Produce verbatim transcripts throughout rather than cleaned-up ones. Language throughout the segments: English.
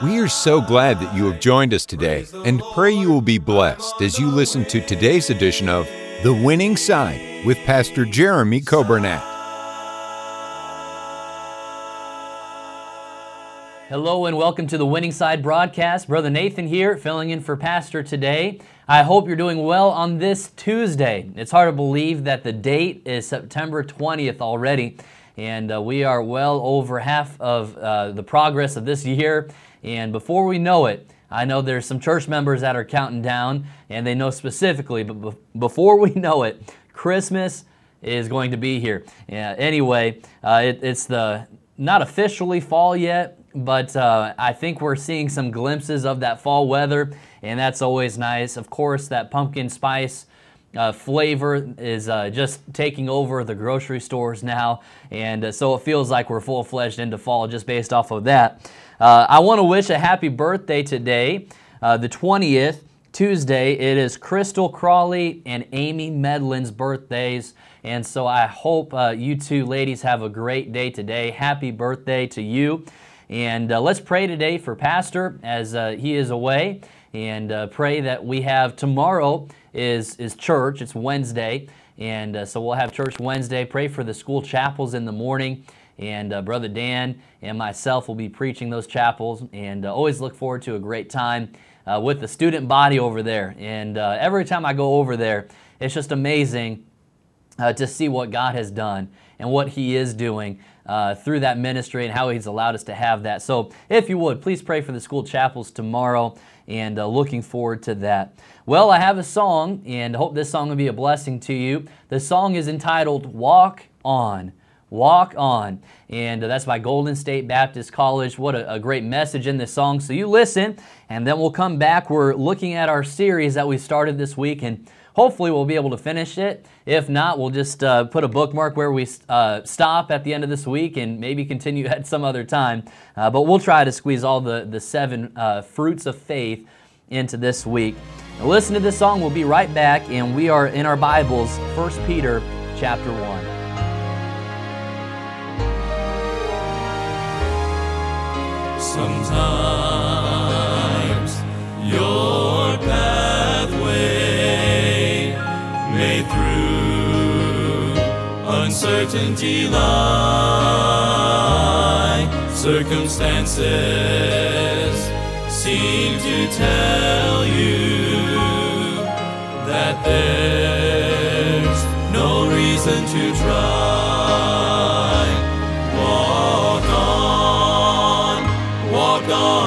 We are so glad that you have joined us today and pray you will be blessed as you listen to today's edition of The Winning Side with Pastor Jeremy Kobernack. Hello and welcome to the Winning Side broadcast. Brother Nathan here, filling in for Pastor today. I hope you're doing well on this Tuesday. It's hard to believe that the date is September twentieth already, and uh, we are well over half of uh, the progress of this year. And before we know it, I know there's some church members that are counting down, and they know specifically, but be- before we know it, Christmas is going to be here. Yeah, anyway, uh, it, it's the not officially fall yet, but uh, I think we're seeing some glimpses of that fall weather, and that's always nice. Of course, that pumpkin spice Uh, flavor is uh, just taking over the grocery stores now, and uh, so it feels like we're full-fledged into fall just based off of that. Uh, I want to wish a happy birthday today, uh, the twentieth, Tuesday. It is Crystal Crawley and Amy Medlin's birthdays, and so I hope uh, you two ladies have a great day today. Happy birthday to you, and uh, let's pray today for Pastor as uh, he is away, and uh, pray that we have tomorrow is is church. It's Wednesday, and uh, so we'll have church Wednesday. Pray for the school chapels in the morning, and uh, Brother Dan and myself will be preaching those chapels, and uh, always look forward to a great time uh, with the student body over there. And uh, every time I go over there, it's just amazing uh, to see what God has done and what He is doing uh, through that ministry and how He's allowed us to have that. So if you would, please pray for the school chapels tomorrow, and uh, looking forward to that. Well, I have a song, and hope this song will be a blessing to you. The song is entitled Walk On, Walk On, and uh, that's by Golden State Baptist College. What a, a great message in this song. So you listen, and then we'll come back. We're looking at our series that we started this week, and hopefully we'll be able to finish it. If not, we'll just uh, put a bookmark where we uh, stop at the end of this week and maybe continue at some other time. Uh, but we'll try to squeeze all the, the seven uh, fruits of faith into this week. Now listen to this song. We'll be right back, and we are in our Bibles, First Peter chapter one. Sometimes your pathway may through uncertainty lie. Circumstances seem to tell you that there's no reason to try.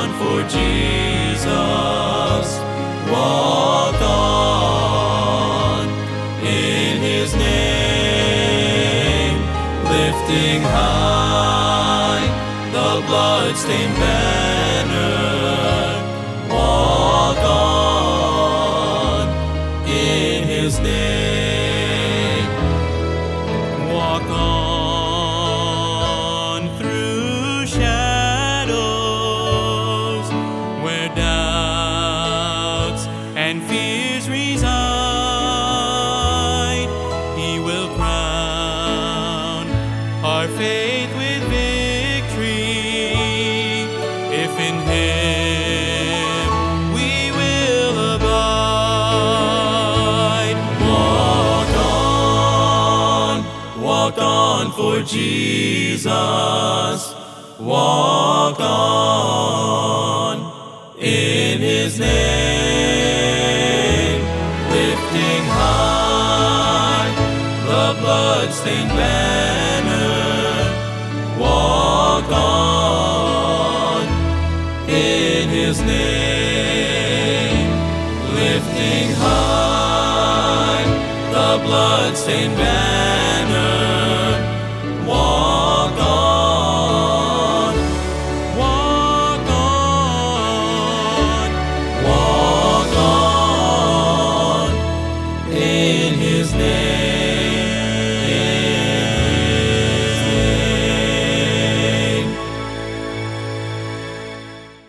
For Jesus, walk on in His name, lifting high the bloodstained banner. Walk on in His name, walk on. For Jesus, walk on in His name, lifting high the bloodstained banner. Walk on in His name, lifting high the bloodstained banner. Walk on, walk on in in his name.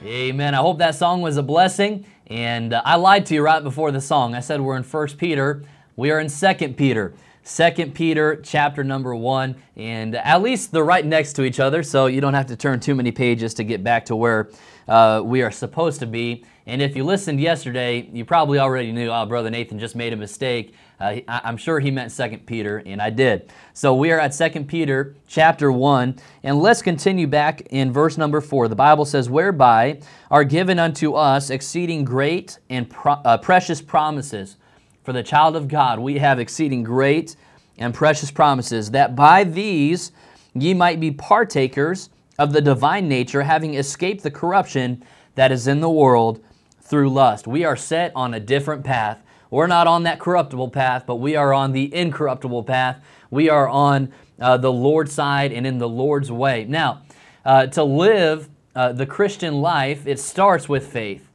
Amen. I hope that song was a blessing. And uh, I lied to you right before the song. I said we're in First Peter. We are in Second Peter. Second Peter chapter number one, and at least they're right next to each other, so you don't have to turn too many pages to get back to where uh, we are supposed to be. And if you listened yesterday, you probably already knew, oh, Brother Nathan just made a mistake. Uh, I'm sure he meant Second Peter, and I did. So we are at Second Peter chapter one, and let's continue back in verse number four. The Bible says, whereby are given unto us exceeding great and pro- uh, precious promises. For the child of God, we have exceeding great and precious promises, that by these ye might be partakers of the divine nature, having escaped the corruption that is in the world through lust. We are set on a different path. We're not on that corruptible path, but we are on the incorruptible path. We are on uh, the Lord's side and in the Lord's way. Now, uh, to live uh, the Christian life, it starts with faith.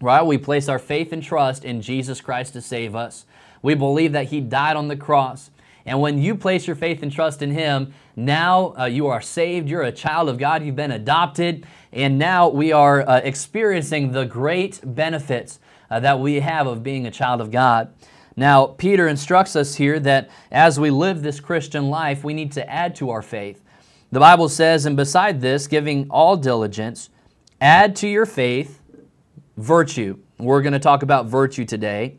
Right? We place our faith and trust in Jesus Christ to save us. We believe that He died on the cross. And when you place your faith and trust in Him, now uh, you are saved. You're a child of God. You've been adopted. And now we are uh, experiencing the great benefits uh, that we have of being a child of God. Now, Peter instructs us here that as we live this Christian life, we need to add to our faith. The Bible says, and beside this, giving all diligence, add to your faith virtue. We're going to talk about virtue today.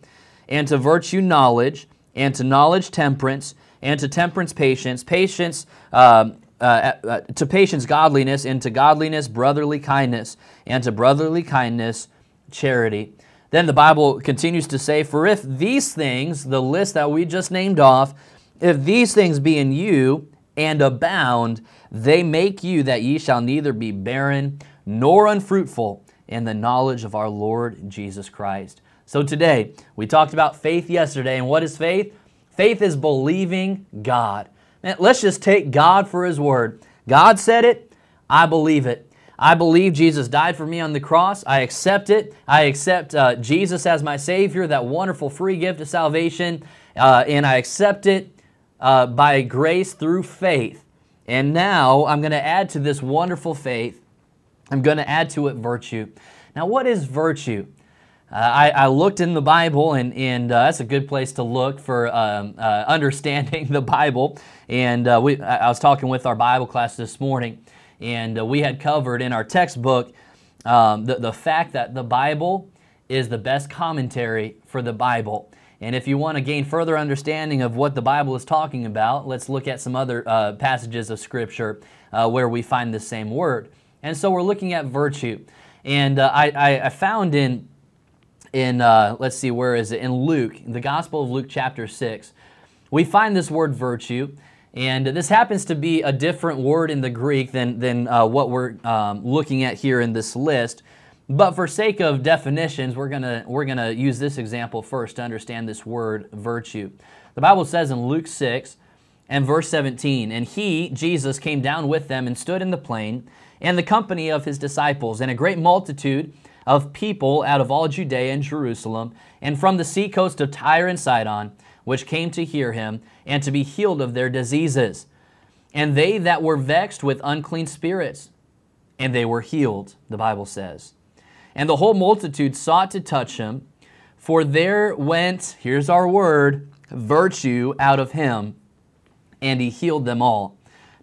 And to virtue, knowledge. And to knowledge, temperance. And to temperance, patience. Patience, uh, uh, uh, to patience, godliness. And to godliness, brotherly kindness. And to brotherly kindness, charity. Then the Bible continues to say, for if these things, the list that we just named off, if these things be in you and abound, they make you that ye shall neither be barren nor unfruitful in the knowledge of our Lord Jesus Christ. So today, we talked about faith yesterday, and what is faith? Faith is believing God. Man, let's just take God for His word. God said it, I believe it. I believe Jesus died for me on the cross. I accept it. I accept uh, Jesus as my Savior, that wonderful free gift of salvation, uh, and I accept it uh, by grace through faith. And now, I'm going to add to this wonderful faith, I'm going to add to it virtue. Now, what is virtue? Uh, I, I looked in the Bible, and, and uh, that's a good place to look for um, uh, understanding the Bible. And uh, we, I was talking with our Bible class this morning, and uh, we had covered in our textbook um, the, the fact that the Bible is the best commentary for the Bible. And if you want to gain further understanding of what the Bible is talking about, let's look at some other uh, passages of Scripture uh, where we find the same word. And so we're looking at virtue, and uh, I, I found in in uh, let's see, where is it? In Luke, the Gospel of Luke, chapter six, we find this word virtue, and this happens to be a different word in the Greek than than uh, what we're um, looking at here in this list. But for sake of definitions, we're gonna we're gonna use this example first to understand this word virtue. The Bible says in Luke six and verse seventeen, and He, Jesus, came down with them and stood in the plain, and the company of His disciples, and a great multitude of people out of all Judea and Jerusalem, and from the seacoast of Tyre and Sidon, which came to hear Him, and to be healed of their diseases. And they that were vexed with unclean spirits, and they were healed, the Bible says. And the whole multitude sought to touch Him, for there went, here's our word, virtue out of Him, and He healed them all.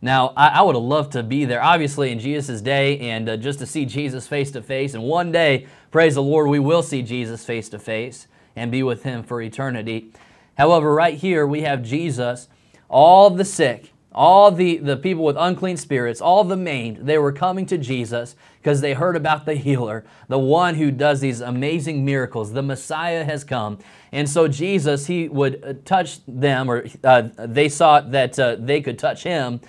Now, I would have loved to be there, obviously, in Jesus' day, and uh, just to see Jesus face-to-face. And one day, praise the Lord, we will see Jesus face-to-face and be with Him for eternity. However, right here, we have Jesus, all the sick, all the, the people with unclean spirits, all the maimed, they were coming to Jesus because they heard about the healer, the one who does these amazing miracles. The Messiah has come. And so Jesus, He would touch them, or uh, they sought that uh, they could touch Him.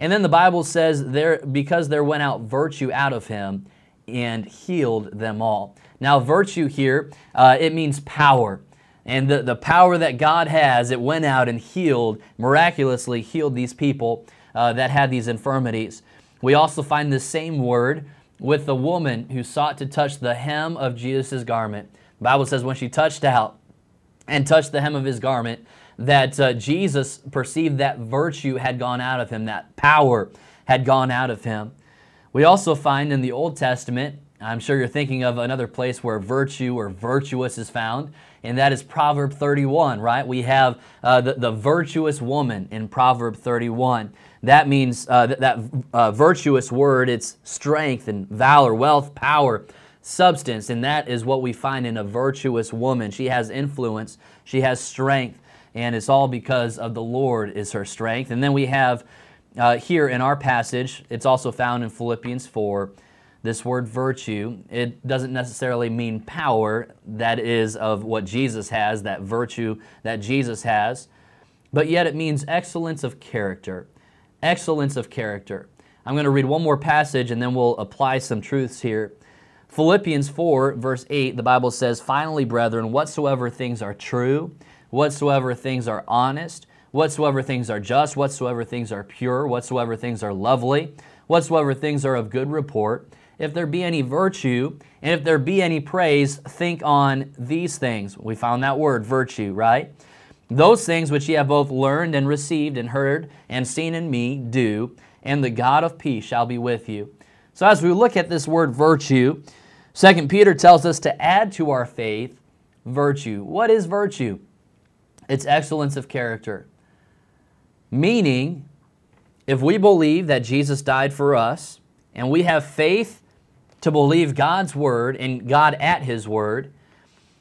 And then the Bible says, there because there went out virtue out of Him and healed them all. Now, virtue here, uh, it means power. And the, the power that God has, it went out and healed, miraculously healed these people uh, that had these infirmities. We also find the same word with the woman who sought to touch the hem of Jesus' garment. The Bible says when she touched out, and touched the hem of his garment, that uh, Jesus perceived that virtue had gone out of him, that power had gone out of him. We also find in the Old Testament, I'm sure you're thinking of another place where virtue or virtuous is found, and that is Proverb thirty-one, right? We have uh, the, the virtuous woman in Proverb thirty-one. That means uh, th- that uh, virtuous word, it's strength and valor, wealth, power, substance, and that is what we find in a virtuous woman. She has influence, she has strength, and it's all because of the Lord is her strength. And then we have uh, here in our passage, it's also found in Philippians four, this word virtue. It doesn't necessarily mean power, that is of what Jesus has, that virtue that Jesus has, but yet it means excellence of character. Excellence of character. I'm going to read one more passage and then we'll apply some truths here. Philippians four, verse eight, the Bible says, "Finally, brethren, whatsoever things are true, whatsoever things are honest, whatsoever things are just, whatsoever things are pure, whatsoever things are lovely, whatsoever things are of good report, if there be any virtue, and if there be any praise, think on these things." We found that word, virtue, right? "Those things which ye have both learned and received and heard and seen in me, do, and the God of peace shall be with you." So as we look at this word virtue, Second Peter tells us to add to our faith virtue. What is virtue? It's excellence of character. Meaning, if we believe that Jesus died for us, and we have faith to believe God's word and God at His word,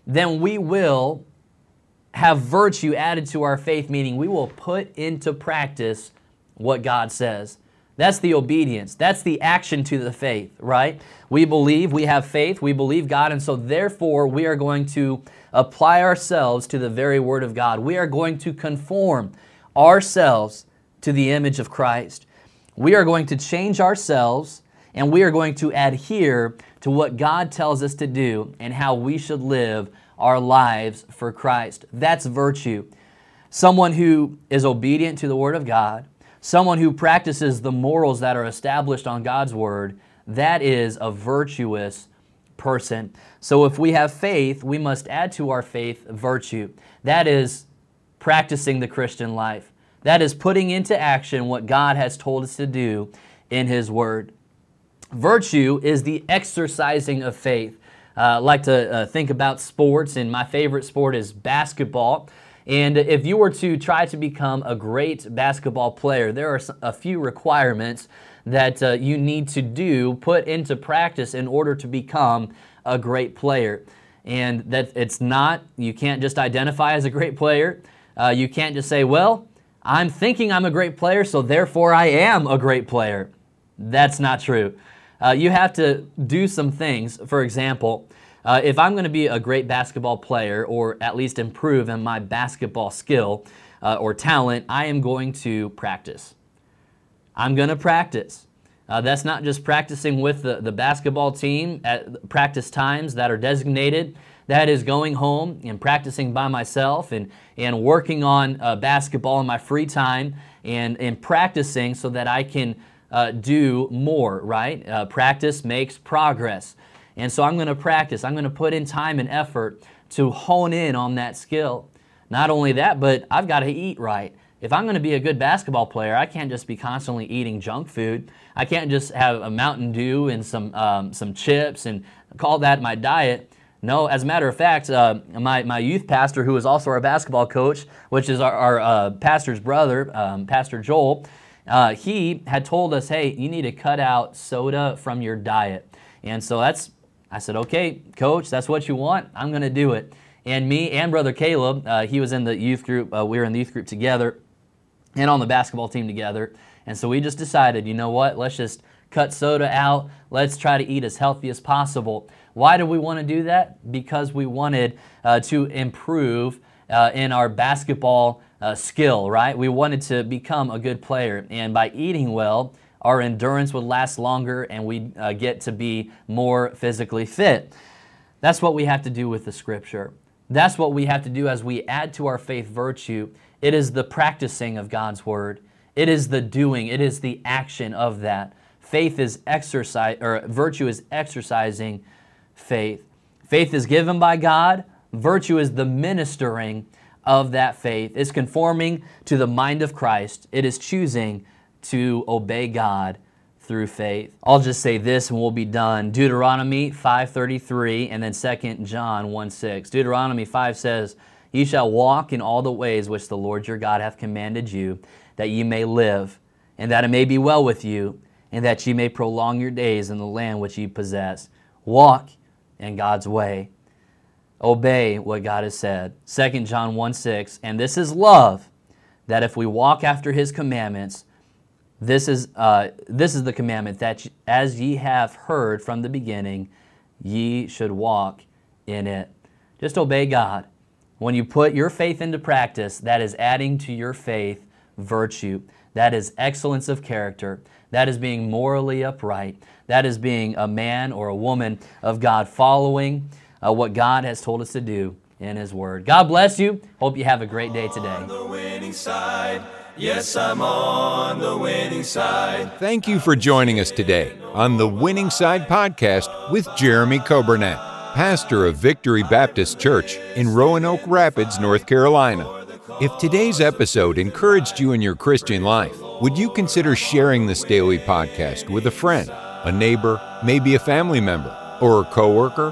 then we will have virtue added to our faith, meaning we will put into practice what God says. That's the obedience. That's the action to the faith, right? We believe, we have faith, we believe God, and so therefore we are going to apply ourselves to the very word of God. We are going to conform ourselves to the image of Christ. We are going to change ourselves, and we are going to adhere to what God tells us to do and how we should live our lives for Christ. That's virtue. Someone who is obedient to the word of God, someone who practices the morals that are established on God's word, that is a virtuous person. So if we have faith, we must add to our faith virtue. That is practicing the Christian life. That is putting into action what God has told us to do in His word. Virtue is the exercising of faith. Uh, I like to uh, think about sports, and my favorite sport is basketball. And if you were to try to become a great basketball player, there are a few requirements that uh, you need to do, put into practice in order to become a great player. And that it's not, you can't just identify as a great player. Uh, you can't just say, well, I'm thinking I'm a great player, so therefore I am a great player. That's not true. Uh, you have to do some things. For example, Uh, if I'm going to be a great basketball player, or at least improve in my basketball skill uh, or talent, I am going to practice. I'm going to practice. Uh, that's not just practicing with the, the basketball team at practice times that are designated. That is going home and practicing by myself and, and working on uh, basketball in my free time and, and practicing so that I can uh, do more, right? Uh, practice makes progress. And so I'm going to practice. I'm going to put in time and effort to hone in on that skill. Not only that, but I've got to eat right. If I'm going to be a good basketball player, I can't just be constantly eating junk food. I can't just have a Mountain Dew and some um, some chips and call that my diet. No, as a matter of fact, uh, my, my youth pastor, who is also our basketball coach, which is our, our uh, pastor's brother, um, Pastor Joel, uh, he had told us, hey, you need to cut out soda from your diet. And so that's I said, okay, coach, that's what you want. I'm going to do it. And me and Brother Caleb, uh, he was in the youth group. Uh, we were in the youth group together and on the basketball team together. And so we just decided, you know what, let's just cut soda out. Let's try to eat as healthy as possible. Why do we want to do that? Because we wanted uh, to improve uh, in our basketball uh, skill, right? We wanted to become a good player. And by eating well, our endurance would last longer, and we uh, get to be more physically fit. That's what we have to do with the Scripture. That's what we have to do as we add to our faith virtue. It is the practicing of God's Word. It is the doing. It is the action of that. Faith is exercise, or virtue is exercising faith. Faith is given by God. Virtue is the ministering of that faith. It's conforming to the mind of Christ. It is choosing to obey God through faith. I'll just say this and we'll be done. Deuteronomy five thirty-three and then Second John one six. Deuteronomy five says, "Ye shall walk in all the ways which the Lord your God hath commanded you, that ye may live, and that it may be well with you, and that ye may prolong your days in the land which ye possess." Walk in God's way. Obey what God has said. Second John one six, "And this is love, that if we walk after His commandments, this is uh, this is the commandment, that as ye have heard from the beginning, ye should walk in it." Just obey God. When you put your faith into practice, that is adding to your faith virtue. That is excellence of character. That is being morally upright. That is being a man or a woman of God, following uh, what God has told us to do in His Word. God bless you. Hope you have a great day today. On the winning side. Yes, I'm on the winning side. Thank you for joining us today on the Winning Side Podcast with Jeremy Kobernack, pastor of Victory Baptist Church in Roanoke Rapids, North Carolina. If today's episode encouraged you in your Christian life, would you consider sharing this daily podcast with a friend, a neighbor, maybe a family member, or a coworker?